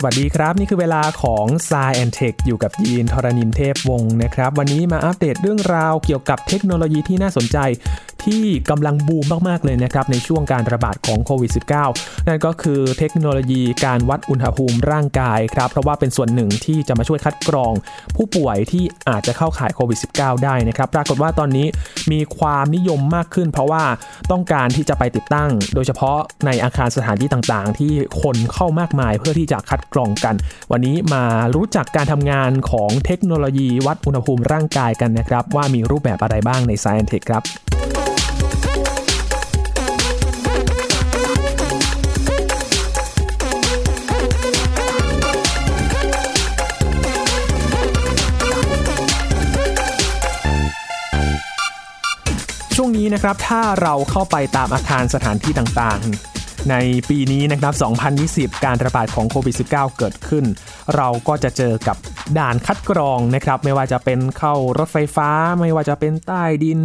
สวัสดีครับนี่คือเวลาของ Science and Tech อยู่กับยีนทรณินเทพวงศ์นะครับวันนี้มาอัปเดตเรื่องราวเกี่ยวกับเทคโนโลยีที่น่าสนใจที่กำลังบูมมากๆเลยนะครับในช่วงการระบาดของโควิด -19 นั่นก็คือเทคโนโลยีการวัดอุณหภูมิร่างกายครับเพราะว่าเป็นส่วนหนึ่งที่จะมาช่วยคัดกรองผู้ป่วยที่อาจจะเข้าข่ายโควิด -19 ได้นะครับปรากฏว่าตอนนี้มีความนิยมมากขึ้นเพราะว่าต้องการที่จะไปติดตั้งโดยเฉพาะในอาคารสถานที่ต่างๆที่คนเข้ามากมายเพื่อที่จะคัดกรองกันวันนี้มารู้จักการทำงานของเทคโนโลยีวัดอุณหภูมิร่างกายกันนะครับว่ามีรูปแบบอะไรบ้างใน Science Tech ครับช่วงนี้นะครับถ้าเราเข้าไปตามอาคารสถานที่ต่างๆในปีนี้นะครับ 2020 การระบาดของโควิด -19 เกิดขึ้นเราก็จะเจอกับด่านคัดกรองนะครับไม่ว่าจะเป็นเข้ารถไฟฟ้าไม่ว่าจะเป็นใต้ดิน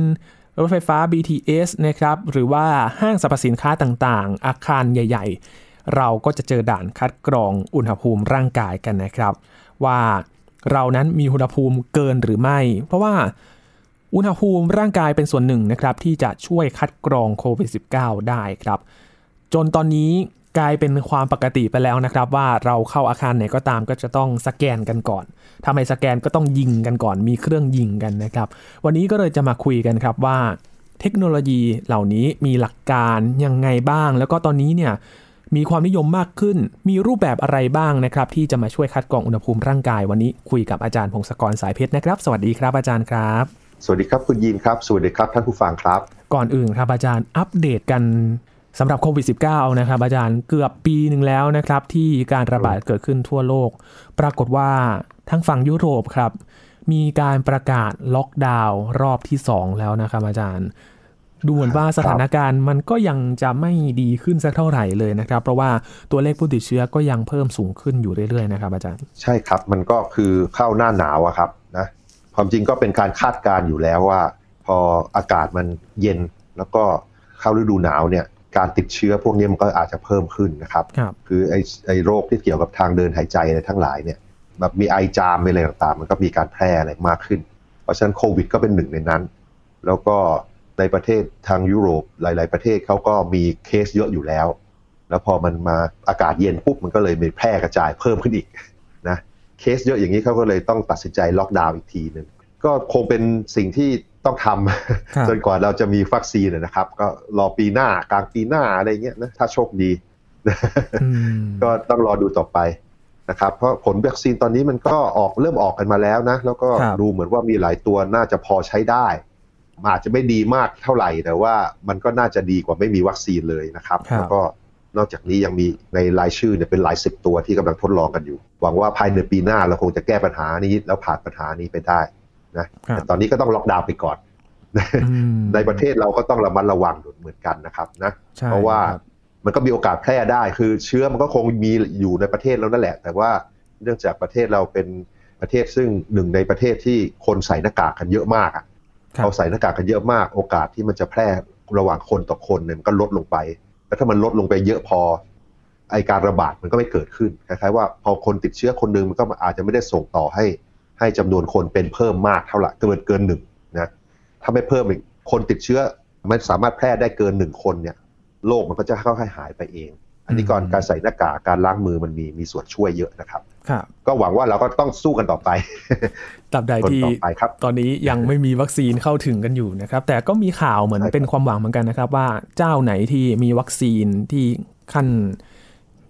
รถไฟฟ้า BTS นะครับหรือว่าห้างสรรพสินค้าต่างๆอาคารใหญ่ๆเราก็จะเจอด่านคัดกรองอุณหภูมิร่างกายกันนะครับว่าเรานั้นมีอุณหภูมิเกินหรือไม่เพราะว่าอุณหภูมิร่างกายเป็นส่วนหนึ่งนะครับที่จะช่วยคัดกรองโควิด -19 ได้ครับจนตอนนี้กลายเป็นความปกติไปแล้วนะครับว่าเราเข้าอาคารไหนก็ตามก็จะต้องสแกนกันก่อนทำไมสแกนก็ต้องยิงกันก่อนมีเครื่องยิงกันนะครับวันนี้ก็เลยจะมาคุยกันครับว่าเทคโนโลยีเหล่านี้มีหลักการยังไงบ้างแล้วก็ตอนนี้เนี่ยมีความนิยมมากขึ้นมีรูปแบบอะไรบ้างนะครับที่จะมาช่วยคัดกรองอุณหภูมิร่างกายวันนี้คุยกับอาจารย์พงศกรสายเพชรนะครับสวัสดีครับอาจารย์ครับสวัสดีครับคุณยีนครับสวัสดีครับท่านผู้ฟังครับก่อนอื่นครับอาจารย์อัปเดตกันสำหรับโควิด -19 นะครับอาจารย์เกือบปีหนึ่งแล้วนะครับที่การระบาดเกิดขึ้นทั่วโลกปรากฏว่าทั้งฝั่งยุโรปครับมีการประกาศล็อกดาวน์รอบที่2แล้วนะครับอาจารย์ดูเหมือนว่าสถานการณ์มันก็ยังจะไม่ดีขึ้นสักเท่าไหร่เลยนะครับเพราะว่าตัวเลขผู้ติดเชื้อก็ยังเพิ่มสูงขึ้นอยู่เรื่อยๆนะครับอาจารย์ใช่ครับมันก็คือเข้าหน้าหนาวอะครับนะความจริงก็เป็นการคาดการณ์อยู่แล้วว่าพออากาศมันเย็นแล้วก็เข้าฤดูหนาวเนี่ยการติดเชื้อพวกนี้มันก็อาจจะเพิ่มขึ้นนะครับคือไอ้โรคที่เกี่ยวกับทางเดินหายใจอะไรทั้งหลายเนี่ยแบบมีไอจามอะไรต่างๆมันก็มีการแพร่อะไรมากขึ้นเพราะฉะนั้นโควิดก็เป็นหนึ่งในนั้นแล้วก็ในประเทศทางยุโรปหลายๆประเทศเขาก็มีเคสเยอะอยู่แล้วแล้วพอมันมาอากาศเย็นปุ๊บมันก็เลยมีแพร่กระจายเพิ่มขึ้นอีกนะเคสเยอะอย่างนี้เขาก็เลยต้องตัดสินใจล็อกดาวน์อีกทีนึงก็คงเป็นสิ่งที่ต้องทำจนกว่าเราจะมีวัคซีนนะครับก็รอปีหน้ากลางปีหน้าอะไรเงี้ยนะถ้าโชคดีก็ต้องรอดูต่อไปนะครับเพราะผลวัคซีนตอนนี้มันก็ออกเริ่มออกกันมาแล้วนะแล้วก็ดูเหมือนว่ามีหลายตัวน่าจะพอใช้ได้อาจจะไม่ดีมากเท่าไหร่แต่ว่ามันก็น่าจะดีกว่าไม่มีวัคซีนเลยนะครับแล้วก็นอกจากนี้ยังมีในรายชื่อเนี่ยเป็นหลายสิบตัวที่กำลังทดลองกันอยู่หวังว่าภายในปีหน้าเราคงจะแก้ปัญหานี้แล้วผ่านปัญหานี้ไปได้นะตอนนี้ก็ต้องล็อกดาวน์ไปก่อนในประเทศเราก็ต้องระมัดระวังเหมือนกันนะครับนะเพราะว่ามันก็มีโอกาสแพร่ได้คือเชื้อมันก็คงมีอยู่ในประเทศเรานั่นแหละแต่ว่าเนื่องจากประเทศเราเป็นประเทศซึ่งหนึ่งในประเทศที่คนใส่หน้ากากกันเยอะมากเขาใส่หน้ากากกันเยอะมากโอกาสที่มันจะแพร่ระหว่างคนต่อคนเนี่ยมันก็ลดลงไปแล้วถ้ามันลดลงไปเยอะพอไอการระบาดมันก็ไม่เกิดขึ้นคล้ายๆว่าพอคนติดเชื้อคนนึงมันก็อาจจะไม่ได้ส่งต่อให้จำนวนคนเป็นเพิ่มมากเท่าไหร่เกินหนึ่งนะถ้าไม่เพิ่มอีกคนติดเชื้อมันสามารถแพร่ได้เกิน1คนเนี่ยโรคมันก็จะค่อยๆหายไปเองอันนี้ก่อนการใส่หน้ากากการล้างมือมันมีส่วนช่วยเยอะนะครับก็หวังว่าเราก็ต้องสู้กันต่อไปตราบใดที่ตอนนี้ยังไม่มีวัคซีนเข้าถึงกันอยู่นะครับแต่ก็มีข่าวเหมือนเป็นความหวังเหมือนกันนะครับว่าเจ้าไหนที่มีวัคซีนที่ขั้น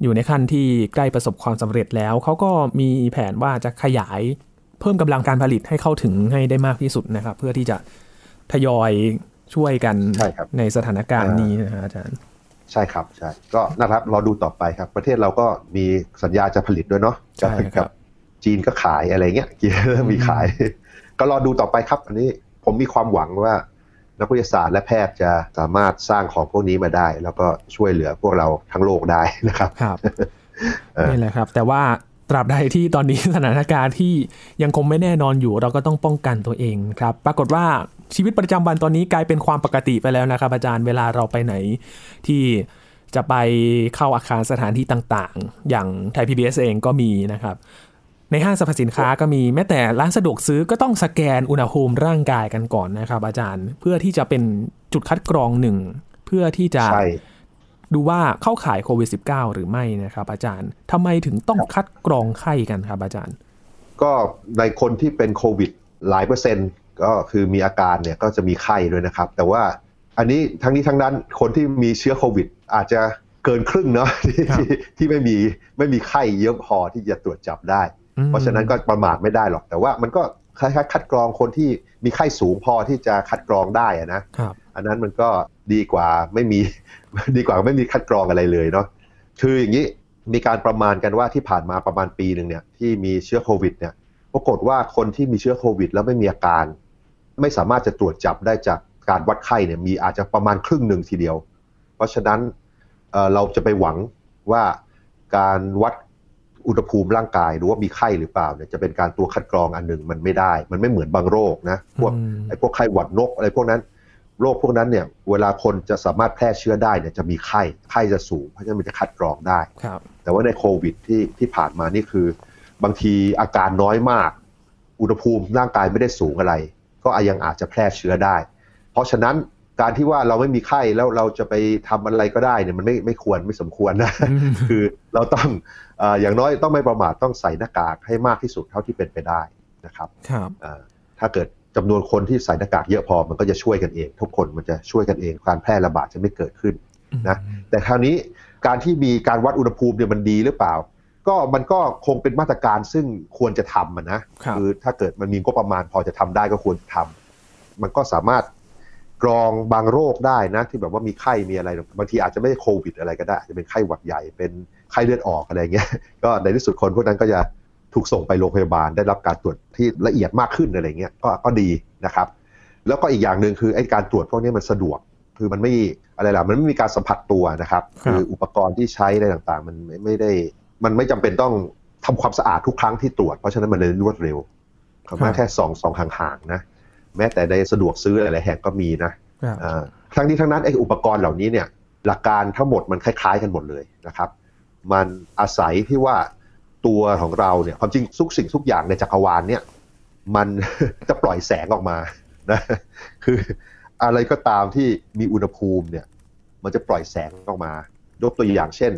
อยู่ในขั้นที่ใกล้ประสบความสำเร็จแล้วเขาก็มีแผนว่าจะขยายเพิ่มกำลังการผลิตให้เข้าถึงให้ได้มากที่สุดนะครับเพื่อที่จะทยอยช่วยกันในสถานการณ์นี้นะอาจารย์ใช่ครับใช่ก็นะครับรอดูต่อไปครับประเทศเราก็มีสัญญาจะผลิตด้วยเนาะจะผลิตกับจีนก็ขายอะไรเงี้ยมีขายก็รอดูต่อไปครับอันนี้ผมมีความหวังว่านักวิทยาศาสตร์และแพทย์จะสามารถสร้างของพวกนี้มาได้แล้วก็ช่วยเหลือพวกเราทั้งโลกได้นะครับนี่แหละครับแต่ว่าตราบใดที่ตอนนี้สถานการณ์ที่ยังคงไม่แน่นอนอยู่เราก็ต้องป้องกันตัวเองครับปรากฏว่าชีวิตประจำวันตอนนี้กลายเป็นความปกติไปแล้วนะครับอาจารย์เวลาเราไปไหนที่ จะไปเข้าอาคารสถานที่ต่างๆอย่าง Thai PBS เองก็มีนะครับในห้างสรรพสินค้าก็มีแม้แต่ร้านสะดวกซื้อก็ต้องสแกนอุณหภูมิร่างกายกันก่อนนะครับอาจารย์เพื่อที่จะเป็นจุดคัดกรองหนึ่งเพื่อที่จะดูว่าเข้าข่ายโควิด -19 หรือไม่นะครับอาจารย์ทำไมถึงต้องคัดกรองไข้กันครับอาจารย์ก็ในคนที่เป็นโควิดหลายเปอร์เซ็นต์ก็คือมีอาการเนี่ยก็จะมีไข้ด้วยนะครับแต่ว่าอันนี้ทั้งนี้ทั้งนั้นคนที่มีเชื้อโควิดอาจจะเกินครึ่งเนาะ ที่ไม่มีไข้เยอะพอที่จะตรวจจับได้เพราะฉะนั้นก็ประมาทไม่ได้หรอกแต่ว่ามันก็คล้ายๆคัดกรองคนที่มีไข้สูงพอที่จะคัดกรองได้นะอันนั้นมันก็ดีกว่าไม่มีคัดกรองอะไรเลยเนาะคืออย่างนี้มีการประมาณกันว่าที่ผ่านมาประมาณปีนึงเนี่ยที่มีเชื้อโควิดเนี่ยปรากฏว่าคนที่มีเชื้อโควิดแล้วไม่มีอาการไม่สามารถจะตรวจจับได้จากการวัดไข้เนี่ยมีอาจจะประมาณครึ่งนึงทีเดียวเพราะฉะนั้นเราจะไปหวังว่าการวัดอุณหภูมิร่างกายหรือว่ามีไข้หรือเปล่าเนี่ยจะเป็นการตัวคัดกรองอันนึงมันไม่ได้มันไม่เหมือนบางโรคนะพวกไข้หวัดนกอะไรพวกนั้นโรคพวกนั้นเนี่ยเวลาคนจะสามารถแพร่เชื้อได้เนี่ยจะมีไข้จะสูงเพราะฉะนั้นมันจะคัดกรองได้แต่ว่าในโควิดที่ผ่านมานี่คือบางทีอาการน้อยมากอุณหภูมิร่างกายไม่ได้สูงอะไรก็ยังอาจจะแพร่เชื้อได้เพราะฉะนั้นการที่ว่าเราไม่มีไข้แล้วเราจะไปทำอะไรก็ได้เนี่ยมันไม่ควรไม่สมควรนะ คือเราต้องอย่างน้อยต้องไม่ประมาทต้องใส่หน้ากากให้มากที่สุดเท่าที่เป็นไปได้นะครับถ้าเกิดจำนวนคนที่ใส่หน้ากากเยอะพอมันก็จะช่วยกันเองทุกคนมันจะช่วยกันเองการแพร่ระบาดจะไม่เกิดขึ้นนะแต่คราวนี้การที่มีการวัดอุณหภูมิเนี่ยมันดีหรือเปล่าก็มันก็คงเป็นมาตรการซึ่งควรจะทำนะคือถ้าเกิดมันมีงบประมาณพอจะทำได้ก็ควรทำมันก็สามารถกรองบางโรคได้นะที่แบบว่ามีไข้มีอะไรบางทีอาจจะไม่ใช่โควิดอะไรก็ได้อาจจะเป็นไข้หวัดใหญ่เป็นไข้เลือดออกอะไรเงี้ยก็ในที่สุดคนพวกนั้นก็จะถูกส่งไปโรงพยาบาลได้รับการตรวจที่ละเอียดมากขึ้นอะไรเงี้ยก็ดีนะครับแล้วก็อีกอย่างนึงคือไอ้การตรวจพวกนี้มันสะดวกคือมันไม่อะไรล่ะมันไม่มีการสัมผัสตัวนะครับคืออุปกรณ์ที่ใช้อะไรต่างๆมันไม่ได้มันไม่จำเป็นต้องทำความสะอาดทุกครั้งที่ตรวจเพราะฉะนั้นมันเลยรวดเร็วมากแค่สองห่างๆนะแม้แต่ในสะดวกซื้อหลายๆแห่งก็มีนะทั้งนี้ทั้งนั้นไอ้อุปกรณ์เหล่านี้เนี่ยหลักการทั้งหมดมันคล้ายๆกันหมดเลยนะครับมันอาศัยที่ว่าตัวของเราเนี่ยความจริงทุกสิ่งทุกอย่างในจักรวาลเนี่ยมันจะปล่อยแสงออกมานะคืออะไรก็ตามที่มีอุณหภูมิเนี่ยมันจะปล่อยแสงออกมายกตัวอย่างเช่น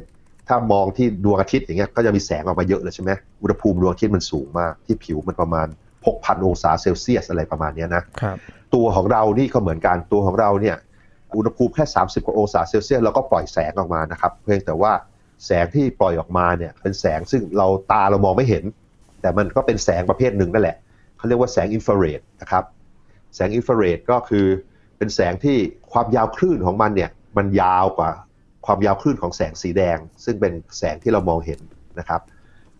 ถ้ามองที่ดวงอาทิตย์อย่างเงี้ยก็จะมีแสงออกมาเยอะเลยใช่ไหมอุณหภูมิดวงอาทิตย์มันสูงมากที่ผิวมันประมาณ 6,000 องศาเซลเซียสอะไรประมาณนี้นะตัวของเรานี่ก็เหมือนกันตัวของเราเนี่ยอุณหภูมิแค่30กว่าองศาเซลเซียสเราก็ปล่อยแสงออกมานะครับเพียงแต่ว่าแสงที่ปล่อยออกมาเนี่ยเป็นแสงซึ่งเรามองไม่เห็นแต่มันก็เป็นแสงประเภทหนึ่งนั่นแหละเขาเรียกว่าแสงอินฟราเรดนะครับแสงอินฟราเรดก็คือเป็นแสงที่ความยาวคลื่นของมันเนี่ยมันยาวกว่าความยาวคลื่นของแสงสีแดงซึ่งเป็นแสงที่เรามองเห็นนะครับ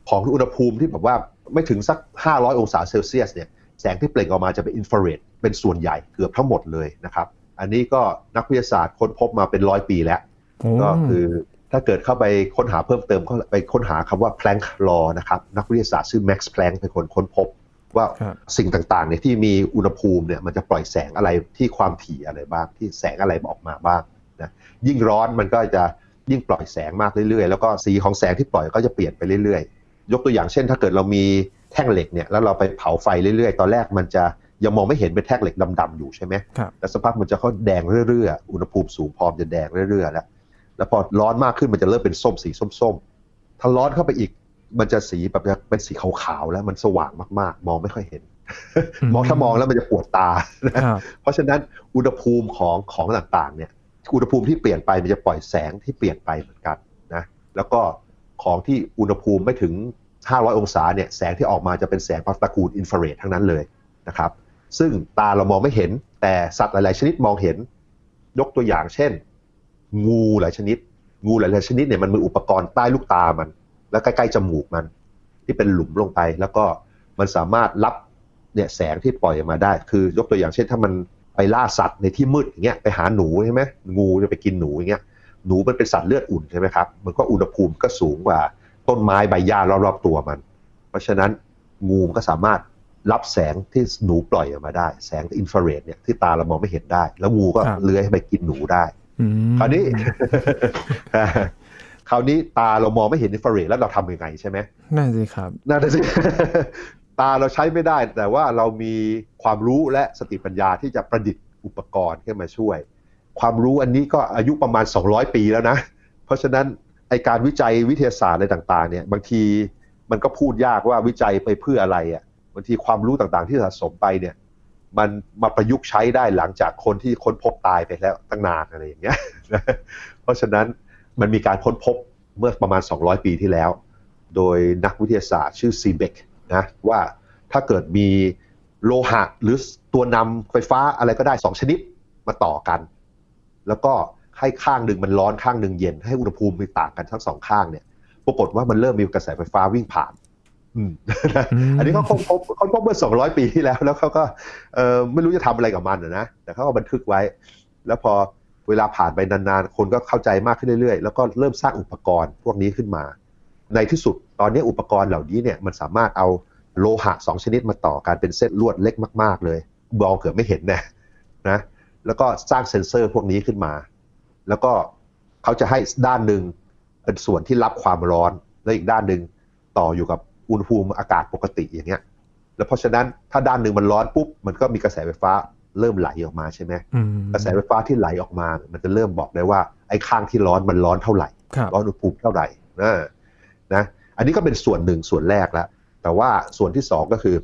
ของอุณหภูมิที่แบบว่าไม่ถึงสัก500องศาเซลเซียสเนี่ยแสงที่เปล่งออกมาจะเป็นอินฟราเรดเป็นส่วนใหญ่เกือบทั้งหมดเลยนะครับอันนี้ก็นักวิทยาศาสตร์ค้นพบมาเป็น100ปีแล้วก็คือถ้าเกิดเข้าไปค้นหาเพิ่มเติมก็ไปค้นหาคำว่า Planck Law นะครับนักวิทยาศาสตร์ชื่อ Max Planck เป็นคนค้นพบว่าสิ่งต่างๆเนี่ยที่มีอุณหภูมิเนี่ยมันจะปล่อยแสงอะไรที่ความถี่อะไรบ้างที่แสงอะไรออกมาบ้างนะยิ่งร้อนมันก็จะยิ่งปล่อยแสงมากเรื่อยๆแล้วก็สีของแสงที่ปล่อยก็จะเปลี่ยนไปเรื่อยๆยกตัวอย่างเช่นถ้าเกิดเรามีแท่งเหล็กเนี่ยแล้วเราไปเผาไฟเรื่อยๆตอนแรกมันจะยังมองไม่เห็นเป็นแท่งเหล็กดำๆอยู่ใช่ไหมแต่สักพักมันจะค่อยแดงเรื่อยๆอุณหภูมิสูงพร้อมจะแดงเรื่อยๆแล้วพอร้อนมากขึ้นมันจะเริ่มเป็นส้มสีส้มๆถ้าร้อนเข้าไปอีกมันจะสีแบบเป็นสีขาวๆแล้วมันสว่างมากๆมองไม่ค่อยเห็น มองแล้วมันจะปวดตา เพราะฉะนั้นอุณหภูมิของต่างๆเนี่ยอุณหภูมิที่เปลี่ยนไปมันจะปล่อยแสงที่เปลี่ยนไปเหมือนกันนะแล้วก็ของที่อุณหภูมิไม่ถึง500องศาเนี่ยแสงที่ออกมาจะเป็นแสงตระกูลอินฟราเรดทั้งนั้นเลยนะครับซึ่งตาเรามองไม่เห็นแต่สัตว์หลายๆชนิดมองเห็นยกตัวอย่างเช่นงูหลายชนิดเนี่ยมันมีอุปกรณ์ใต้ลูกตามันแล้วใกล้ๆจมูกมันที่เป็นหลุมลงไปแล้วก็มันสามารถรับเนี่ยแสงที่ปล่อยออกมาได้คือยกตัวอย่างเช่นถ้ามันไปล่าสัตว์ในที่มืดอย่างเงี้ยไปหาหนูใช่ไหมงูจะไปกินหนูอย่างเงี้ยหนูมันเป็นสัตว์เลือดอุ่นใช่ไหมครับมันก็อุณหภูมิก็สูงกว่าต้นไม้ใบหญ้ารอบๆตัวมันเพราะฉะนั้นงูก็สามารถรับแสงที่หนูปล่อยออกมาได้แสงอินฟราเรดเนี่ยที่ตาเรามองไม่เห็นได้แล้วงูก็เลื้อยไปกินหนูได้ คราวนี้ตาเรามองไม่เห็นอินฟราเรดแล้วเราทำยังไงใช่ไหมนั่นสิครับนั่นสิ ตาเราใช้ไม่ได้แต่ว่าเรามีความรู้และสติปัญญาที่จะประดิษฐ์อุปกรณ์ขึ้นมาช่วยความรู้อันนี้ก็อายุประมาณ200 ปีแล้วนะเพราะฉะนั้นไอการวิจัยวิทยาศาสตร์อะไรต่างๆเนี่ยบางทีมันก็พูดยากว่าวิจัยไปเพื่ออะไรอ่ะบางทีความรู้ต่างๆที่สะสมไปเนี่ยมันมาประยุกต์ใช้ได้หลังจากคนที่ค้นพบตายไปแล้วตั้งนานอะไรอย่างเงี้ย เพราะฉะนั้นมันมีการค้นพบเมื่อประมาณ200 ปีที่แล้วโดยนักวิทยาศาสตร์ชื่อซีเบกนะว่าถ้าเกิดมีโลหะหรือตัวนำไฟฟ้าอะไรก็ได้2ชนิดมาต่อกันแล้วก็ให้ข้างหนึ่งมันร้อนข้างหนึ่งเย็นให้อุณหภูมิมันต่างกันทั้งสองข้างเนี่ยปรากฏว่ามันเริ่มมีกระแสไฟฟ้าวิ่งผ่านอันนี้เขาค้นพบเมื่อ200 ปีที่แล้วแล้วเขาก็ไม่รู้จะทำอะไรกับมันนะแต่เขาก็บันทึกไว้แล้วพอเวลาผ่านไปนานๆคนก็เข้าใจมากขึ้นเรื่อยๆแล้วก็เริ่มสร้างอุปกรณ์พวกนี้ขึ้นมาในที่สุดตอนนี้อุปกรณ์เหล่านี้เนี่ยมันสามารถเอาโลหะ2ชนิดมาต่อกันเป็นเส้นลวดเล็กมากๆเลยมองเกือบไม่เห็นนะแล้วก็สร้างเซ็นเซอร์พวกนี้ขึ้นมาแล้วก็เขาจะให้ด้านหนึ่งเป็นส่วนที่รับความร้อนและอีกด้านหนึ่งต่ออยู่กับอุณหภูมิอากาศปกติอย่างเงี้ยแล้วเพราะฉะนั้นถ้าด้านหนึ่งมันร้อนปุ๊บมันก็มีกระแสไฟฟ้าเริ่มไหลออกมาใช่ไหมกระแสไฟฟ้าที่ไหลออกมามันจะเริ่มบอกได้ว่าไอ้ข้างที่ร้อนมันร้อนเท่าไหร่ร้อนอุณหภูมิเท่าไหร่นะอันนี้ก็เป็นส่วนหนึ่งส่วนแรกแล้วแต่ว่าส่วนที่สองก็คือ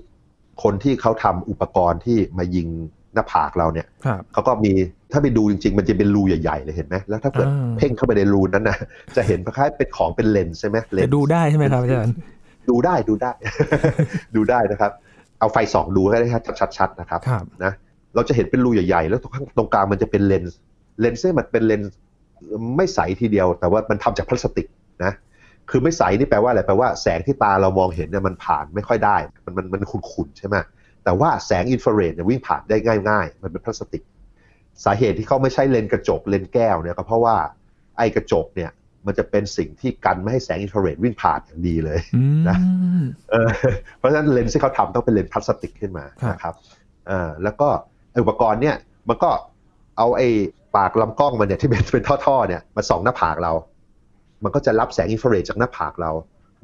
คนที่เขาทำอุปกรณ์ที่มายิงหน้าผากเราเนี่ยเขาก็มีถ้าไปดูจริงๆมันจะเป็นรูใหญ่ๆเลยเห็นไหมแล้วถ้าเกิดเพ่งเข้าไปในรูนั้นนะจะเห็นคล้ายๆเป็นของเป็นเลนส์ใช่ไหมเลนส์ดูได้ใช่ไหมครับอาจารย์ดูได้ ดูได้นะครับเอาไฟส่องดูให้ได้ชัดๆนะครับนะเราจะเห็นเป็นรูใหญ่ๆแล้วตรงกลางมันจะเป็นเลนส์เนี่ยมันเป็นเลนส์ไม่ใสทีเดียวแต่ว่ามันทำจากพลาสติกนะคือไม่ใสนี่แปลว่าอะไรแปลว่าแสงที่ตาเรามองเห็นเนี่ยมันผ่านไม่ค่อยได้มันขุ่นๆใช่ไหมแต่ว่าแสงอินฟราเรดเนี่ยวิ่งผ่านได้ง่ายๆมันเป็นพลาสติกสาเหตุที่เขาไม่ใช่เลนกระจกเลนแก้วเนี่ยก็เพราะว่าไอ้กระจกเนี่ยมันจะเป็นสิ่งที่กันไม่ให้แสงอินฟราเรดวิ่งผ่านอย่างดีเลยนะเพราะฉะนั้นเลนส์ที่เขาทำต้องเป็นเลนพลาสติกขึ้นมานะครับแล้วก็อุปกรณ์เนี่ยมันก็เอาไอ้ปากลำกล้องมันเนี่ยที่เป็นท่อๆเนี่ยมาส่องหน้าผากเรามันก็จะรับแสงอินฟราเรดจากหน้าผากเรา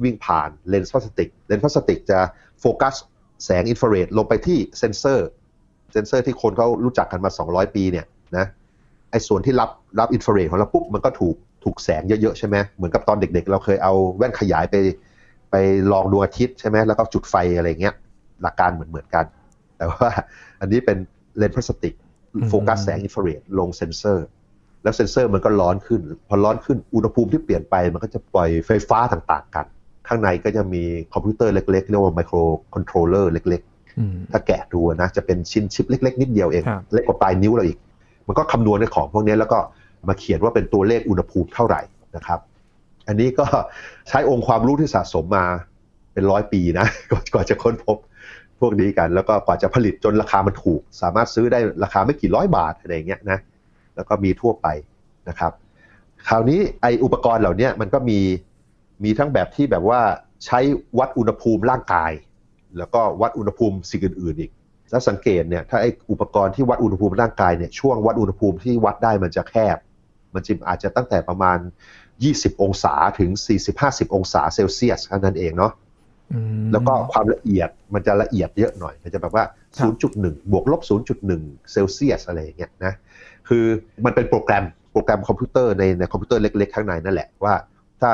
วิ่งผ่านเลนส์พลาสติกเลนส์พลาสติกจะโฟกัสแสงอินฟราเรดลงไปที่เซนเซอร์ที่คนเขารู้จักกันมา200 ปีเนี่ยนะไอ้ส่วนที่รับอินฟราเรดของเราปุ๊บมันก็ถูกแสงเยอะๆใช่ไหมเหมือนกับตอนเด็กๆเราเคยเอาแว่นขยายไปลองดวงอาทิตย์ใช่ไหมแล้วก็จุดไฟอะไรเงี้ยหลักการเหมือนกันแต่ว่าอันนี้เป็นเลนส์พลาสติกโฟกัสแสงอินฟราเรดลงเซนเซอร์แล้วเซนเซอร์มันก็ร้อนขึ้นพอร้อนขึ้นอุณหภูมิที่เปลี่ยนไปมันก็จะปล่อยไฟฟ้าต่างๆกันข้างในก็จะมีคอมพิวเตอร์เล็กๆเรียกว่าไมโครคอนโทรลเลอร์เล็กๆถ้าแกะดูนะจะเป็นชิ้นชิปเล็กๆนิดเดียวเองเล็กกว่าปลายนิ้วเราอีกมันก็คำนวณในของพวกนี้แล้วก็มาเขียนว่าเป็นตัวเลขอุณหภูมิเท่าไหร่นะครับอันนี้ก็ใช้องค์ความรู้ที่สะสมมาเป็น100 ปีนะก่อนจะค้นพบพวกนี้กันแล้วก็กว่าจะผลิตจนราคามันถูกสามารถซื้อได้ราคาไม่กี่ร้อยบาทอะไรอย่างเงี้ยนะแล้วก็มีทั่วไปนะครับคราวนี้ไออุปกรณ์เหล่านี้มันก็มีทั้งแบบที่แบบว่าใช้วัดอุณหภูมิร่างกายแล้วก็วัดอุณหภูมิสิ่งอื่นๆอีกแล้วสังเกตเนี่ยถ้าไออุปกรณ์ที่วัดอุณหภูมิร่างกายเนี่ยช่วงวัดอุณหภูมิที่วัดได้มันจะแคบมันจิมอาจจะตั้งแต่ประมาณ20 องศาถึง 40-50 องศาเซลเซียสเท่านั้นเองเนาะแล้วก็ความละเอียดมันจะละเอียดเยอะหน่อยมันจะแบบว่า 0.1 บวกลบ 0.1 เซลเซียสอะไรอย่างเงี้ยนะคือมันเป็นโปรแกรมคอมพิวเตอร์ในคอมพิวเตอร์เล็กๆข้างในนั่นแหละว่าถ้า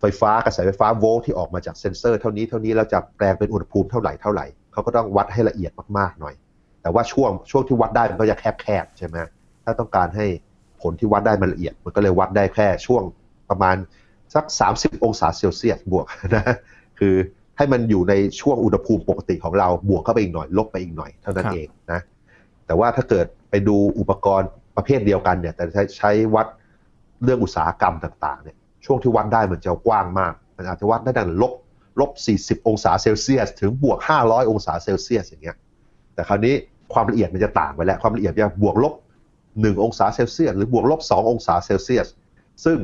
ไฟฟ้ากระแสไฟฟ้าโวลต์ที่ออกมาจากเซ็นเซอร์เท่านี้แล้วจะแปลงเป็นอุณหภูมิเท่าไหร่เขาก็ต้องวัดให้ละเอียดมากๆหน่อยแต่ว่าช่วงที่วัดได้มันก็จะแคบใช่ไหมถ้าต้องการให้ผลที่วัดได้มันละเอียดมันก็เลยวัดได้แค่ช่วงประมาณสัก30 องศาเซลเซียสบวกนะคือให้มันอยู่ในช่วงอุณหภูมิปกติของเราบวกเข้าไปอีกหน่อยลบไปอีกหน่อยเท่านั้นเองนะแต่ว่าถ้าเกิดไปดูอุปกรณ์ประเภทเดียวกันเนี่ยแต่ใช้วัดเรื่องอุตสาหกรรมต่างๆเนี่ยช่วงที่วัดได้มันจะกว้างมากมันอาจจะวัดได้ตั้งแต่ลบ 40 องศาเซลเซียสถึงบวก500 องศาเซลเซียสอย่างเงี้ยแต่คราวนี้ความละเอียดมันจะต่างไปแล้วความละเอียดจะบวกลบ1 องศาเซลเซียสหรือบวกลบ2 องศาเซลเซียสซึ่ง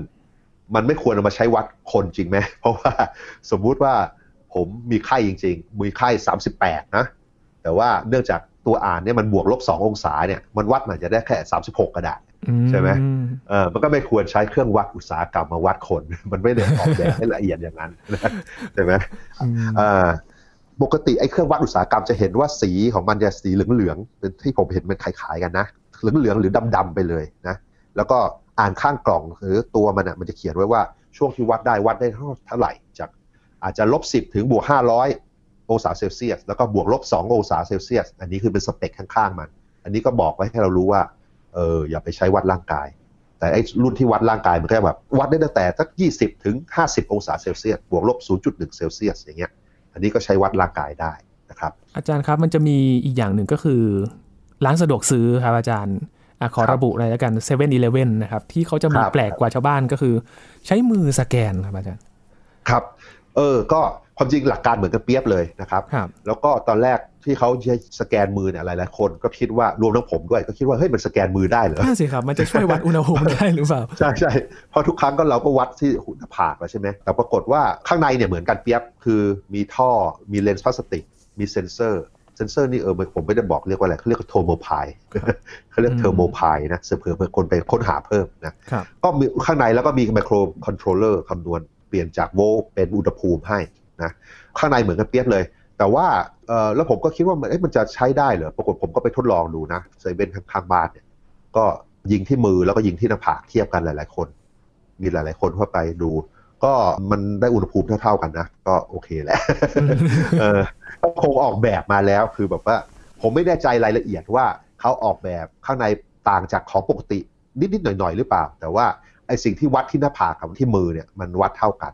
มันไม่ควรเอามาใช้วัดคนจริงไหมเพราะว่าสมมุติว่าผมมีไข้จริงๆมีไข้38นะแต่ว่าเนื่องจากตัวอ่านเนี่ยมันบวกลบ2 องศาเนี่ยมันวัดมันจะได้แค่36กระดาษ ใช่ไหมมันก็ไม่ควรใช้เครื่องวัดอุตสาหกรรมมาวัดคนมันไม่ได้ออกแบบให้ละเอียดอย่างนั้นใช่ไหมปกติไอ้เครื่องวัดอุตสาหกรรมจะเห็นว่าสีของมันจะสีเหลืองๆที่ผมเห็นมันคล้ายๆกันนะเหลืองๆหรือดำๆไปเลยนะแล้วก็อ่านข้างกล่องหรือตัวมันอ่ะมันจะเขียนไว้ว่าช่วงที่วัดได้เท่าไหร่จากอาจจะ-10ถึง-500 องศาเซลเซียสแล้วก็บวก-2 องศาเซลเซียสอันนี้คือเป็นสเปคข้างๆมันอันนี้ก็บอกไว้ให้เรารู้ว่าอย่าไปใช้วัดร่างกายแต่ไอ้รุ่นที่วัดร่างกายมันก็แบบวัดได้ตั้งแต่สัก20ถึง50องศาเซลเซียสบวก-0.1 เซลเซียสอย่างเงี้ยอันนี้ก็ใช้วัดร่างกายได้นะครับอาจารย์ครับมันจะมีอีกอย่างหนึ่งก็คือร้านสะดวกซื้อครับอาจารย์ขอระบุอะไรแล้วกัน 7-Eleven นะครับที่เขาจะมีแปลกกว่าชาวบ้านก็คือใช้มือสแกนครับอาจารย์ครับก็ความจริงหลักการเหมือนกันเปียบเลยนะครับแล้วก็ตอนแรกที่เขาใช้สแกนมือเนี่ยหลายๆคนก็คิดว่ารวมทั้งผมด้วยก็คิดว่าเฮ้ยมันสแกนมือได้เหรอใช่สิครับมันจะช่วยวัดอุณหภูมิได้หรือเปล่าใช่ๆเพราะทุกครั้งก็เราก็วัดที่หุ่นผากแล้วใช่ไหมแต่ปรากฏว่าข้างในเนี่ยเหมือนกันเปียบคือมีท่อมีเลนส์พลาสติกมีเซนเซอร์นี่ผมไม่ได้บอกเรียกว่าอะไรเขาเรียกว่าโทโมไพเขาเรียกเทอร์โมไพนะเผื่อคนไปค้นหาเพิ่มนะก็มีข้างในแล้วก็มีไมโครคอนโทรลเลอร์คำนวณเปลี่ยนจากโวลต์เป็นอุณหภูมิให้นะข้างในเหมือนกันเปียบเลยแต่ว่าแล้วผมก็คิดว่ามันจะใช้ได้เหรอปรากฏผมก็ไปทดลองดูนะเซเว่นข้างบ้านเนี่ยก็ยิงที่มือแล้วก็ยิงที่หน้าผากเทียบกันหลายๆคนมีหลายๆคนเข้าไปดูก็มันได้อุณหภูมิเท่าๆกันนะก็โอเคแหละคงออกแบบมาแล้วคือแบบว่าผมไม่แน่ใจรายละเอียดว่าเขาออกแบบข้างในต่างจากของปกตินิดๆหน่อยๆหรือเปล่าแต่ว่าไอ้สิ่งที่วัดที่หน้าผากกับที่มือเนี่ยมันวัดเท่ากัน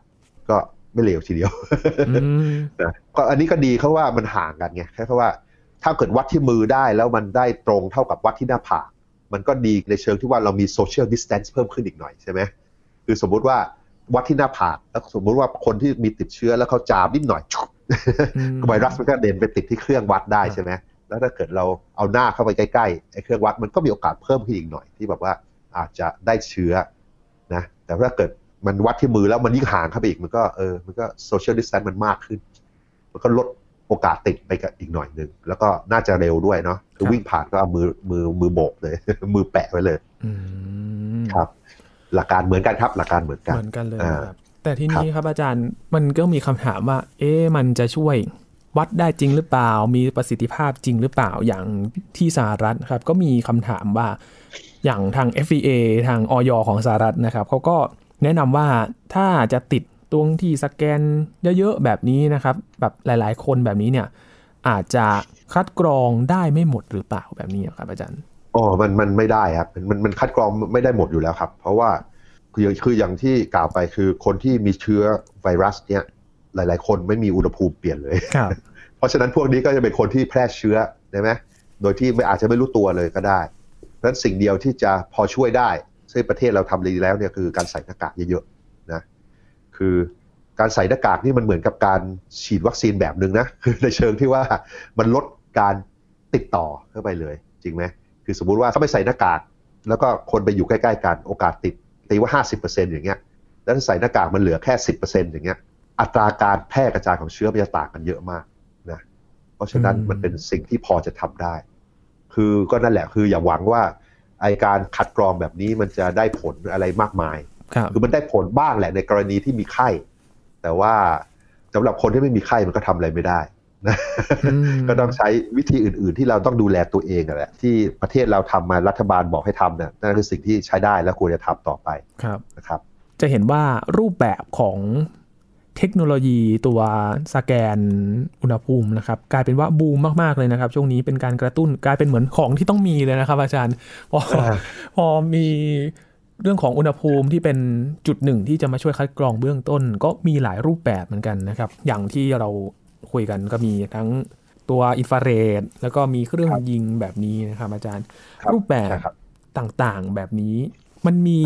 ก็ไม่เลวทีเดียวนะก็อันนี้ก็ดีเพราะว่ามันห่างกันไงแค่เพราะว่าถ้าเกิดวัดที่มือได้แล้วมันได้ตรงเท่ากับวัดที่หน้าผากมันก็ดีในเชิงที่ว่าเรามีโซเชียลดิสแทนซ์เพิ่มขึ้นอีกหน่อยใช่ไหมคือสมมติว่าวัดที่หน้าผากแล้วสมมติว่าคนที่มีติดเชื้อแล้วเขาจามนิดหน่อยไวรัสมันก็เด่นไปติดที่เครื่องวัดได้ใช่ไหมแล้วถ้าเกิดเราเอาหน้าเข้าไปใกล้ๆไอ้เครื่องวัดมันก็มีโอกาสเพิ่มขึ้นอีกหน่อยที่แบบว่าอาจจะได้เชื้อนะแต่ถ้าเกิดมันวัดที่มือแล้วมันยิ่งห่างเข้าไปอีกมันก็มันก็โซเชียลดิสแทนซ์มันมากขึ้นมันก็ลดโอกาสติดไปอีกหน่อยนึงแล้วก็น่าจะเร็วด้วยเนาะคือวิ่งผ่านก็เอามือโบกเลยมือแปะไว้เลยครับหลักการเหมือนกันครับหลักการเหมือนกันเลยครับแต่ทีนี้ครับอาจารย์มันก็มีคำถามว่ามันจะช่วยวัดได้จริงหรือเปล่ามีประสิทธิภาพจริงหรือเปล่าอย่างที่สหรัฐครับก็มีคำถามว่าอย่างทาง FDA ทางอย.ของสหรัฐนะครับเขาก็แนะนำว่าถ้าจะติดตรงที่สแกนเยอะๆแบบนี้นะครับแบบหลายๆคนแบบนี้เนี่ยอาจจะคัดกรองได้ไม่หมดหรือเปล่าแบบนี้ครับอาจารย์มันไม่ได้ครับมันคัดกรองไม่ได้หมดอยู่แล้วครับเพราะว่าคืออย่างที่กล่าวไปคือคนที่มีเชื้อไวรัสเนี่ยหลายๆคนไม่มีอุณหภูมิเปลี่ยนเลยเพราะฉะนั้นพวกนี้ก็จะเป็นคนที่แพร่เชื้อใช่ไหมโดยที่อาจจะไม่รู้ตัวเลยก็ได้ดังนั้นสิ่งเดียวที่จะพอช่วยได้ซึ่งประเทศเราทำดีแล้วเนี่ยคือการใส่หน้ากากเยอะๆนะคือการใส่หน้ากากนี่มันเหมือนกับการฉีดวัคซีนแบบนึงนะคือในเชิงที่ว่ามันลดการติดต่อเข้าไปเลยจริงไหมคือสมมุติว่าเขาไม่ใส่หน้ากากแล้วก็คนไปอยู่ใกล้ๆกันโอกาสติดตีว่า 50% อย่างเงี้ยแล้วถ้าใส่หน้ากากมันเหลือแค่ 10% อย่างเงี้ยอัตราการแพร่กระจายของเชื้อมันจะต่างกันเยอะมากนะเพราะฉะนั้นมันเป็นสิ่งที่พอจะทำได้คือก็นั่นแหละคืออย่าหวังว่าไอ้การคัดกรองแบบนี้มันจะได้ผลอะไรมากมายคือมันได้ผลบ้างแหละในกรณีที่มีไข้แต่ว่าสำหรับคนที่ไม่มีไข้มันก็ทำอะไรไม่ได้นะก็ต้องใช้วิธีอื่นๆที่เราต้องดูแลตัวเองแหละที่ประเทศเราทำมารัฐบาลบอกให้ทำเนี่ยนั่นคือสิ่งที่ใช้ได้และควรจะทำต่อไปนะครับจะเห็นว่ารูปแบบของเทคโนโลยีตัวสแกนอุณหภูมินะครับกลายเป็นว่าบูมมากๆเลยนะครับช่วงนี้เป็นการกระตุ้นกลายเป็นเหมือนของที่ต้องมีเลยนะครับอาจารย์พอมีเรื่องของอุณหภูมิที่เป็นจุดหนึ่งที่จะมาช่วยคัดกรองเบื้องต้นก็มีหลายรูปแบบเหมือนกันนะครับอย่างที่เราคุยกันก็มีทั้งตัวอินฟราเรดแล้วก็มีเครื่องยิงแบบนี้นะครับอาจารย์รูปแบบต่างๆแบบนี้มันมี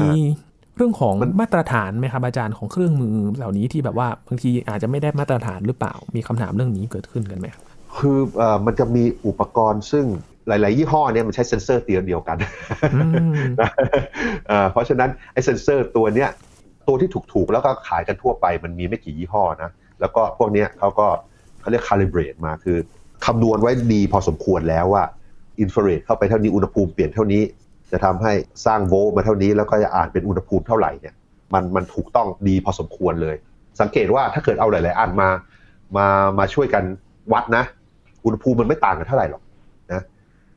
เรื่องของมาตรฐานไหมครับอาจารย์ของเครื่องมือเหล่านี้ที่แบบว่าบางทีอาจจะไม่ได้มาตรฐานหรือเปล่ามีคำถามเรื่องนี้เกิดขึ้นกันไหมครับคือมันจะมีอุปกรณ์ซึ่งหลายๆยี่ห้อเนี่ยมันใช้เซ็นเซอร์ตัวเดียวกัน เพราะฉะนั้นไอ้เซ็นเซอร์ตัวเนี้ยตัวที่ถูกๆแล้วก็ขายกันทั่วไปมันมีไม่กี่ยี่ห้อนะแล้วก็พวกเนี้ยเขาเรียก calibrate มาคือคำนวณไว้ดีพอสมควรแล้วว่าอินฟราเรดเข้าไปเท่านี้อุณหภูมิเปลี่ยนเท่านี้ จะทำให้สร้างโวลต์มาเท่านี้แล้วก็จะอ่านเป็นอุณหภูมิเท่าไหร่เนี่ยมันถูกต้องดีพอสมควรเลยสังเกตว่าถ้าเกิดเอาหลายๆอันมาช่วยกันวัดนะอุณหภูมิมันไม่ต่างกันเท่าไหร่หรอกนะ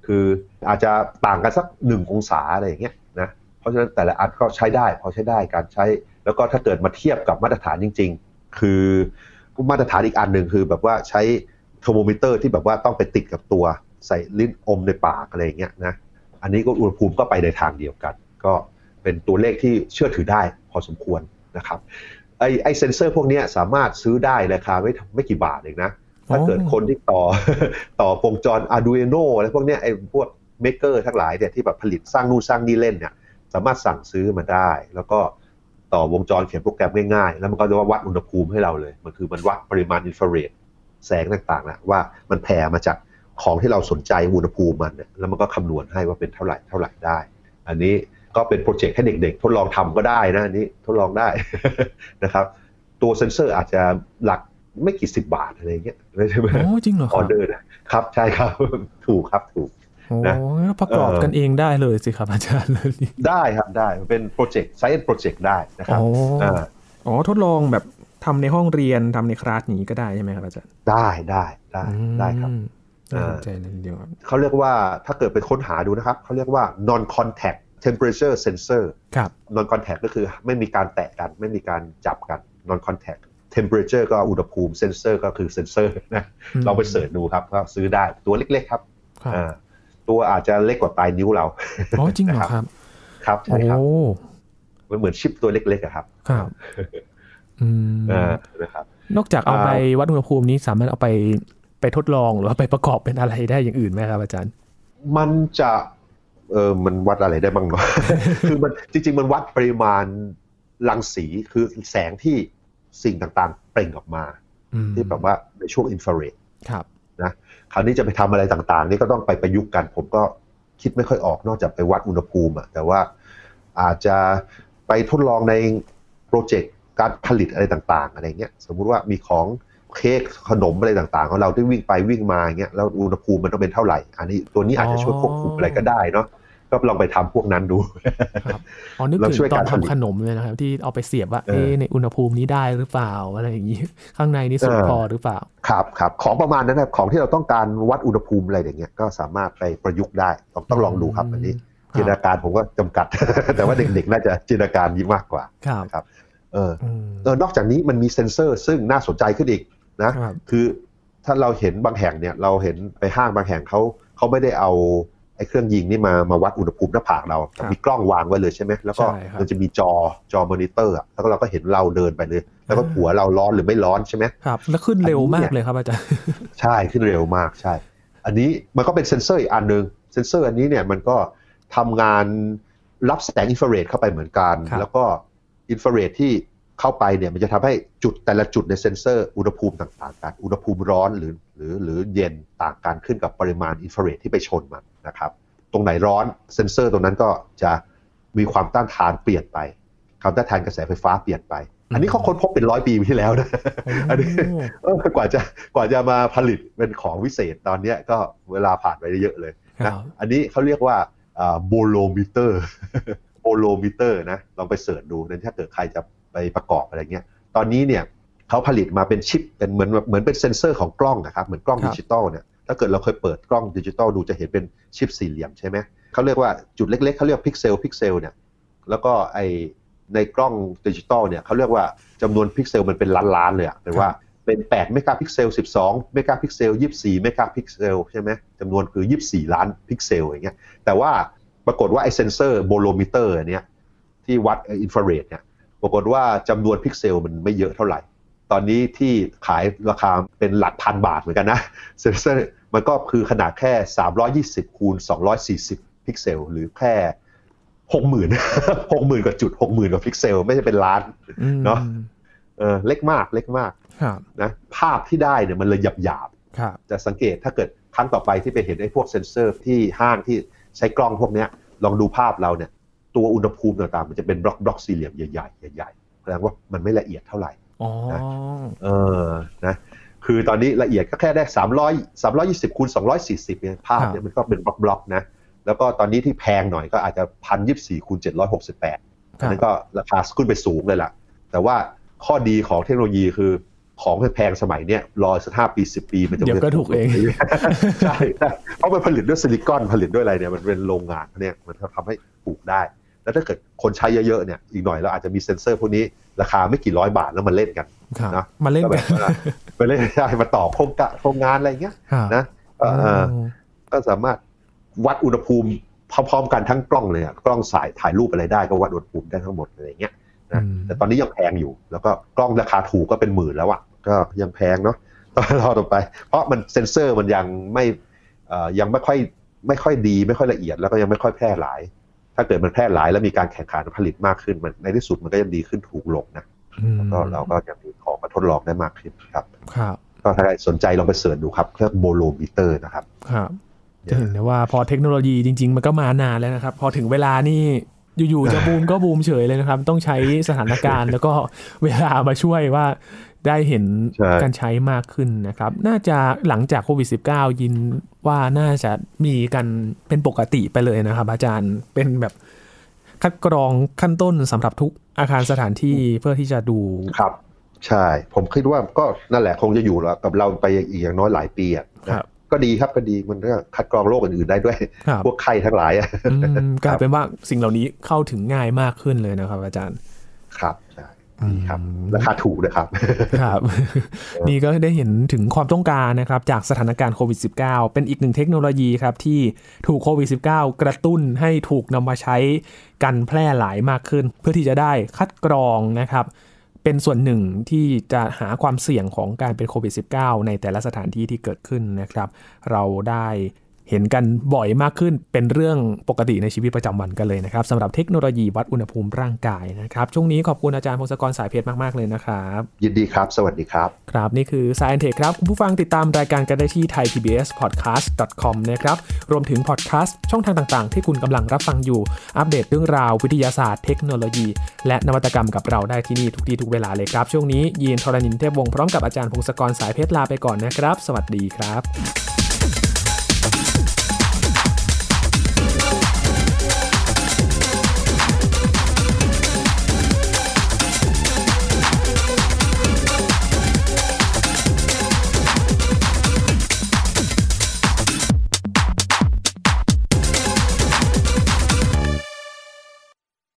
คืออาจจะต่างกันสัก1องศาอะไรอย่างเงี้ยนะเพราะฉะนั้นแต่ละอันก็ใช้ได้พอใช้ได้การใช้แล้วก็ถ้าเกิดมาเทียบกับมาตรฐานจริงๆคือมาตรฐานอีกอันหนึ่งคือแบบว่าใช้เทอร์โมมิเตอร์ที่แบบว่าต้องไปติดกับตัวใส่ลิ้นอมในปากอะไรอย่างเงี้ยนะอันนี้ก็อุณหภูมิก็ไปในทางเดียวกันก็เป็นตัวเลขที่เชื่อถือได้พอสมควรนะครับไอเซนเซอร์พวกนี้สามารถซื้อได้ราคาไม่กี่บาทเองนะถ้าเกิดคนที่ต่อวงจร Arduino อะไรพวกนี้ไอพวกเมกเกอร์ทั้งหลายเนี่ยที่แบบผลิตสร้างนู่นสร้างนี่เล่นเนี่ยสามารถสั่งซื้อมาได้แล้วก็ต่อวงจรเขียนโปรแกรมง่ายๆแล้วมันก็จะวัดอุณหภูมิให้เราเลยมันคือมันวัดปริมาณอินฟราเรดแสงต่างๆนะว่ามันแผ่มาจากของที่เราสนใจอุณหภูมิมันเนี่ยแล้วมันก็คำนวณให้ว่าเป็นเท่าไหร่ได้อันนี้ก็เป็นโปรเจกต์ให้เด็กๆทดลองทำก็ได้นะอันนี้ทดลองได้ นะครับตัวเซ็นเซอร์อาจจะหลักไม่กี่สิบบาทอะไรเงี้ยใช่ไหมโอ้จริงเหรอออเดอร์นะครับใช่ครับถูกครับถูกโอ้ประกอบกันเองได้เลยสิครับอาจารย์เลยได้ครับได้เป็นโปรเจกต์ไซเอนซ์โปรเจกต์ได้นะครับอ๋อทดลองแบบทำในห้องเรียนทำในคลาสนี้ก็ได้ใช่ไหมครับอาจารย์ได้ครับเขาเรียกว่าถ้าเกิดไปค้นหาดูนะครับเขาเรียกว่า non-contact temperature sensor ครับ non-contact ก็คือไม่มีการแตะกันไม่มีการจับกัน non-contact temperature ก็อุณหภูมิ sensor ก็คือ sensor นะเราไปเสิร์ชดูครับก็ซื้อได้ตัวเล็กๆครับตัวอาจจะเล็กกว่าปลายนิ้วเราอ๋อจริงเหรอครับครับใช่ครับมันเหมือนชิปตัวเล็กๆครับครับนะครับนอกจากเอาไปวัดอุณหภูมินี้สามารถเอาไปทดลองหรือว่าไปประกอบเป็นอะไรได้อย่างอื่นไหมครับอาจารย์มันจะมันวัดอะไรได้บ้างเนาะ คือมันจริงๆมันวัดปริมาณรังสีคือแสงที่สิ่งต่างๆเปล่งออกมาที่แบบว่าในช่วงอินฟราเรดครับนะคราวนี้จะไปทำอะไรต่างๆนี่ก็ต้องไปประยุกต์กันผมก็คิดไม่ค่อยออกนอกจากไปวัดอุณหภูมิอะแต่ว่าอาจจะไปทดลองในโปรเจกต์การผลิตอะไรต่างๆอะไรเงี้ยสมมุติว่ามีของเค้กขนมอะไรต่างๆของเราที่วิ่งไปวิ่งมาเงี้ยแล้วอุณหภูมิมันต้องเป็นเท่าไหร่อันนี้ตัวนี้อาจจะช่วยควบคุมอะไรก็ได้เนาะก็ลองไปทำพวกนั้นดูอ๋อนึกถึงตอนทำขนมเลยนะครับที่เอาไปเสียบว่าในอุณหภูมินี้ได้หรือเปล่าอะไรอย่างนี้ข้างในนี้สุดพอหรือเปล่าครับของประมาณนั้นครับของที่เราต้องการวัดอุณหภูมิอะไรอย่างเงี้ยก็สามารถไปประยุกต์ได้ต้องลองดูครับอันนี้จินตนาการผมก็จำกัดแต่ว่าเด็กๆน่าจะจินตนาการยิ่งมากกว่าครับนอกจากนี้มันมีเซ็นเซอร์ซึ่งน่าสนใจขึ้นอีกนะคือถ้าเราเห็นบางแห่งเนี่ยเราเห็นไปห้างบางแห่งเขาไม่ได้เอาไอ้เครื่องยิงนี่มาวัดอุณหภูมิหน้าผากเรามีกล้องวางไว้เลยใช่ไหมแล้วก็มันจะมีจอมอนิเตอร์แล้วก็เราก็เห็นเราเดินไปเลยแล้วก็หัวเราร้อนหรือไม่ร้อนใช่ไหมครับแล้วขึ้นเร็วมากเลยครับอาจารย์ใช่ขึ้นเร็วมากใช่อันนี้มันก็เป็นเซ็นเซอร์อีกอันนึงเซ็นเซอร์อันนี้เนี่ยมันก็ทำงานรับแสงอินฟราเรดเข้าไปเหมือนกันแล้วก็อินฟราเรดที่เข้าไปเนี่ยมันจะทำให้จุดแต่ละจุดในเซ็นเซอร์อุณหภูมิต่างๆกันอุณหภูมิร้อนหรือเย็นต่างกันขึ้นกับปริมาณอินฟราเรดที่ไปชนมันนะครับตรงไหนร้อนเซ็นเซอร์ตรงนั้นก็จะมีความต้านทานเปลี่ยนไปความต้านทานกระแสไฟฟ้าเปลี่ยนไปอันนี้เขาค้นพบเป็น100 ปีที่แล้วนะอันนี้กว่าจะมาผลิตเป็นของวิเศษตอนนี้ก็เวลาผ่านไปเยอะเลยนะอันนี้เขาเรียกว่าโบโลมิเตอร์นะลองไปเสิร์ชดูถ้าเกิดใครจะไปประกอบอะไรเงี้ยตอนนี้เนี่ยเขาผลิตมาเป็นชิปเป็นเหมือนเป็นเซ็นเซอร์ของกล้องนะครับเหมือนกล้องดิจิตอลเนี่ยถ้าเกิดเราเคยเปิดกล้องดิจิตอลดูจะเห็นเป็นชิปสี่เหลี่ยมใช่ไหมเขาเรียกว่าจุดเล็กๆเขาเรียกพิกเซลเนี่ยแล้วก็ไอในกล้องดิจิตอลเนี่ยเขาเรียกว่าจำนวนพิกเซลมันเป็นล้านๆเลยอะแต่ว่าเป็น8เมกะพิกเซล12เมกะพิกเซล24เมกะพิกเซลใช่ไหมจำนวนคือ24ล้านพิกเซลอย่างเงี้ยแต่ว่าปรากฏว่าไอเซนเซอร์โบโลมิเตอร์เนี่ยที่วัดอินฟราเรดเนี่ยปรากฏว่าจำนวนพิกเซลมันไม่เยอะเท่าไหร่ตอนนี้ที่ขายราคาเป็นหลักพันบาทเหมือนกันนะเซ็นเซอร์มันก็คือขนาดแค่320x240พิกเซลหรือแค่ 60,000 กว่าจุด 60,000 กว่าพิกเซลไม่ใช่เป็นล้านเนาะเล็กมากนะภาพที่ได้เนี่ยมันเลยหยาบๆจะสังเกตถ้าเกิดครั้งต่อไปที่ไปเห็นไอ้พวกเซ็นเซอร์ที่ห้างที่ใช้กล้องพวกนี้ลองดูภาพเราเนี่ยตัวอุณหภูมิต่างๆมันจะเป็นบล็อกสี่เหลี่ยมใหญ่แสดงว่ามันไม่ละเอียดเท่าไหร่นะคือตอนนี้ละเอียดก็แค่ได้320x240เนี่ยภาพเนี่ยมันก็เป็นบล็อกนะ แล้วก็ตอนนี้ที่แพงหน่อยก็อาจจะ 1,024 × 768นั่นก็ราคาขึ้นไปสูงเลยล่ะแต่ว่าข้อดีของเทคโนโลยีคือของแพงสมัยเนี้ยรอสัก5 ปี 10 ปีมันจะเดี๋ยวก็ถูกเองใช่เพราะมันผลิตด้วยซิลิคอนผลิตด้วยอะไรเนี่ยมันเป็นโรงงานเนี่ยมันทำให้ถูกได้แล้วถ้าเกิดคนใช้เยอะๆเนี่ยอีกหน่อยเราอาจจะมีเซ็นเซอร์พวกนี้ราคาไม่กี่ร้อยบาทแล้วมันเล่นกันนะมันเล่นกันมันเล่นใช่มาต่อโครงงานอะไรเงี้ยนะก็สามารถวัดอุณหภูมิพร้อมๆกันทั้งกล้องเลยอ่ะกล้องสายถ่ายรูปอะไรได้ก็วัดอุณหภูมิได้ทั้งหมดอะไรเงี้ยนะแต่ตอนนี้ยังแพงอยู่แล้วก็กล้องราคาถูกก็เป็นหมื่นแล้วอ่ะก็ยังแพงเนาะต่อไปเพราะมันเซ็นเซอร์มันยังไม่ค่อยดีไม่ค่อยละเอียดแล้วก็ยังไม่ค่อยแพร่หลายถ้าเกิดมันแพร่หลายแล้วมีการแข่งขันผลิตมากขึ้นมันในที่สุดมันก็จะดีขึ้นถูกลงนะแล้วก็เราก็ยังมีของมาทดลองได้มากขึ้นครับก็ถ้าใครสนใจลองไปเสิร์ชดูครับเรื่องโบโลมิเตอร์นะครับจะเห็นได้ว่าพอเทคโนโลยีจริงๆมันก็มานานแล้วนะครับพอถึงเวลานี่อยู่ๆจะบูมก็บูมเฉยเลยนะครับต้องใช้สถานการณ์แล้วก็เวลามาช่วยว่าได้เห็นการใช้มากขึ้นนะครับน่าจะหลังจากโควิด-19 ยินว่าน่าจะมีกันเป็นปกติไปเลยนะครับอาจารย์เป็นแบบคัดกรองขั้นต้นสำหรับทุกอาคารสถานที่เพื่อที่จะดูครับใช่ผมคิดว่าก็นั่นแหละคงจะอยู่แล้วกับเราไปอีกอย่างน้อยหลายปีอ่ะครับก็ดีครับก็ดีมันก็คัดกรองโรคอื่นๆได้ด้วยพวกไข้ทั้งหลายกลายเป็นว่าสิ่งเหล่านี้เข้าถึงง่ายมากขึ้นเลยนะครับอาจารย์ครับใช่ครับราคาถูกนะครับครับนี่ก็ได้เห็นถึงความต้องการนะครับจากสถานการณ์โควิด-19 เป็นอีกหนึ่งเทคโนโลยีครับที่ถูกโควิด-19 กระตุ้นให้ถูกนำมาใช้กันแพร่หลายมากขึ้นเพื่อที่จะได้คัดกรองนะครับเป็นส่วนหนึ่งที่จะหาความเสี่ยงของการเป็นโควิด-19 ในแต่ละสถานที่ที่เกิดขึ้นนะครับเราได้เห็นกันบ่อยมากขึ้นเป็นเรื่องปกติในชีวิตประจำวันกันเลยนะครับสำหรับเทคโนโลยีวัดอุณหภูมิร่างกายนะครับช่วงนี้ขอบคุณอาจารย์พงศกรสายเพชรมากๆเลยนะครับยินดีครับสวัสดีครับครับนี่คือ Science Tech ครับคุณผู้ฟังติดตามรายการกันได้ที่ thaipbspodcast.com นะครับรวมถึงพอดแคสต์ช่องทางต่างๆที่คุณกำลังรับฟังอยู่อัปเดตเรื่องราววิทยาศาสตร์เทคโนโลยีและนวัตกรรมกับเราได้ที่นี่ทุกที่ทุกเวลาเลยครับช่วงนี้ยีนทรณินเทพวงศ์พร้อมกับอาจารย์พงศกรสายเพชรลาไปก่อนนะครับสวัสดีครับ